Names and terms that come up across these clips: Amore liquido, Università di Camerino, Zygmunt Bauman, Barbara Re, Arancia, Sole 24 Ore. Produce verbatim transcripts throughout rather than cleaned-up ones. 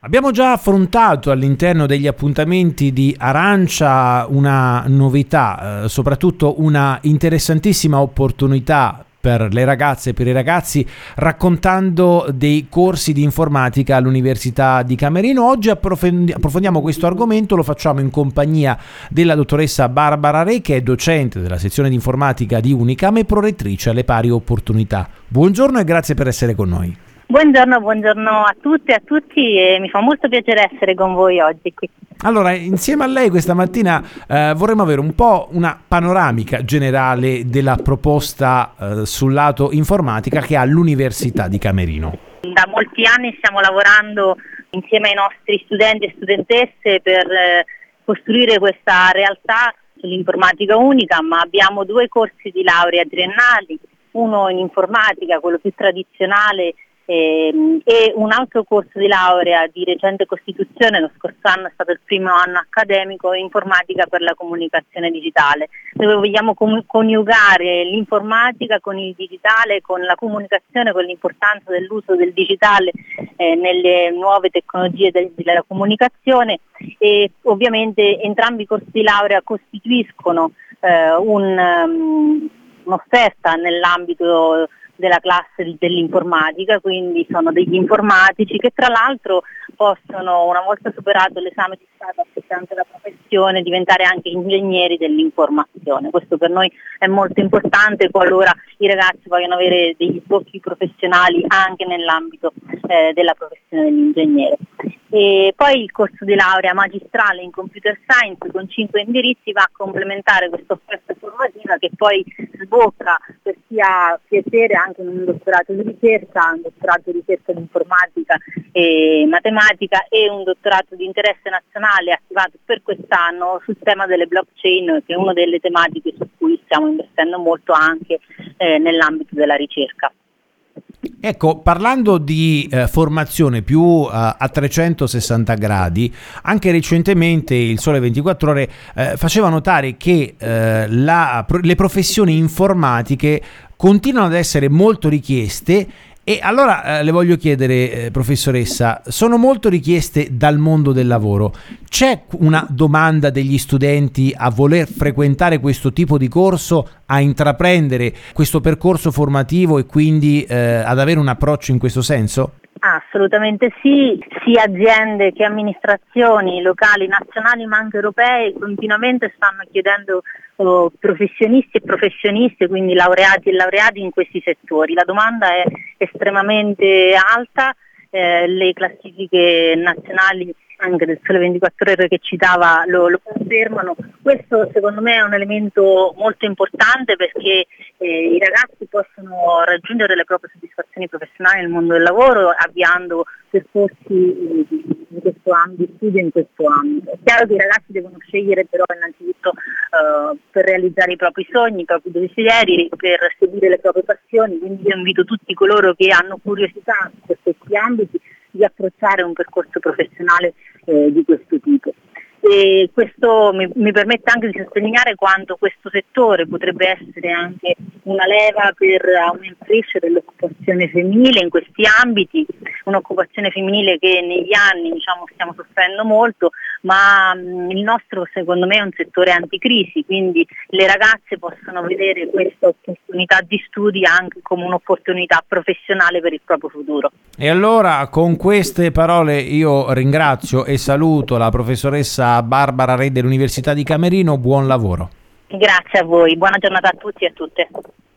Abbiamo già affrontato all'interno degli appuntamenti di Arancia una novità, eh, soprattutto una interessantissima opportunità per le ragazze e per i ragazzi, raccontando dei corsi di informatica all'Università di Camerino. Oggi approfondi- approfondiamo questo argomento, lo facciamo in compagnia della dottoressa Barbara Re, che è docente della sezione di informatica di Unicam e prorettrice alle pari opportunità. Buongiorno e grazie per essere con noi. Buongiorno, buongiorno a tutte e a tutti, e mi fa molto piacere essere con voi oggi qui. Allora, insieme a lei questa mattina eh, vorremmo avere un po' una panoramica generale della proposta eh, sul lato informatica che ha l'Università di Camerino. Da molti anni stiamo lavorando insieme ai nostri studenti e studentesse per eh, costruire questa realtà sull'informatica unica, ma abbiamo due corsi di laurea triennali, uno in informatica, quello più tradizionale, e un altro corso di laurea di recente costituzione. Lo scorso anno è stato il primo anno accademico in informatica per la comunicazione digitale, dove vogliamo coniugare l'informatica con il digitale, con la comunicazione, con l'importanza dell'uso del digitale eh, nelle nuove tecnologie del, della comunicazione. E ovviamente entrambi i corsi di laurea costituiscono eh, un, um, un'offerta nell'ambito della classe dell'informatica, quindi sono degli informatici che tra l'altro possono, una volta superato l'esame di stato aspettante la professione, diventare anche ingegneri dell'informazione. Questo per noi è molto importante qualora i ragazzi vogliono avere degli sbocchi professionali anche nell'ambito eh, della professione dell'ingegnere. E poi il corso di laurea magistrale in computer science con cinque indirizzi va a complementare questa offerta formativa, che poi sbocca per chi ha piacere anche in un dottorato di ricerca, un dottorato di ricerca di informatica e matematica e un dottorato di interesse nazionale attivato per quest'anno sul tema delle blockchain, che è una delle tematiche su cui stiamo investendo molto anche eh, nell'ambito della ricerca. Ecco, parlando di eh, formazione più eh, a trecentosessanta gradi, anche recentemente il Sole ventiquattro Ore eh, faceva notare che eh, la, pro- le professioni informatiche continuano ad essere molto richieste. E allora eh, le voglio chiedere, eh, professoressa, sono molto richieste dal mondo del lavoro. C'è una domanda degli studenti a voler frequentare questo tipo di corso, a intraprendere questo percorso formativo e quindi eh, ad avere un approccio in questo senso? Assolutamente sì, sia aziende che amministrazioni locali, nazionali ma anche europee continuamente stanno chiedendo oh, professionisti e professioniste, quindi laureati e laureati in questi settori. La domanda è estremamente alta, eh, le classifiche nazionali anche del Sole ventiquattro Ore che citava lo, lo confermano. Questo secondo me è un elemento molto importante, perché eh, i ragazzi possono raggiungere le proprie soddisfazioni professionali nel mondo del lavoro avviando percorsi eh, in questo ambito, studio in questo ambito. È chiaro che i ragazzi devono scegliere però innanzitutto eh, per realizzare i propri sogni, i propri desideri, per seguire le proprie passioni, quindi io invito tutti coloro che hanno curiosità su questi ambiti di approcciare un percorso professionale eh, di questo tipo. E questo mi, mi permette anche di sottolineare quanto questo settore potrebbe essere anche una leva per aumentare l'occupazione femminile in questi ambiti, un'occupazione femminile che negli anni diciamo stiamo soffrendo molto, ma mh, il nostro secondo me è un settore anticrisi, quindi le ragazze possono vedere questa opportunità di studi anche come un'opportunità professionale per il proprio futuro. E allora con queste parole io ringrazio e saluto la professoressa Barbara Re dell'Università di Camerino. Buon lavoro. Grazie a voi, buona giornata a tutti e a tutte.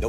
No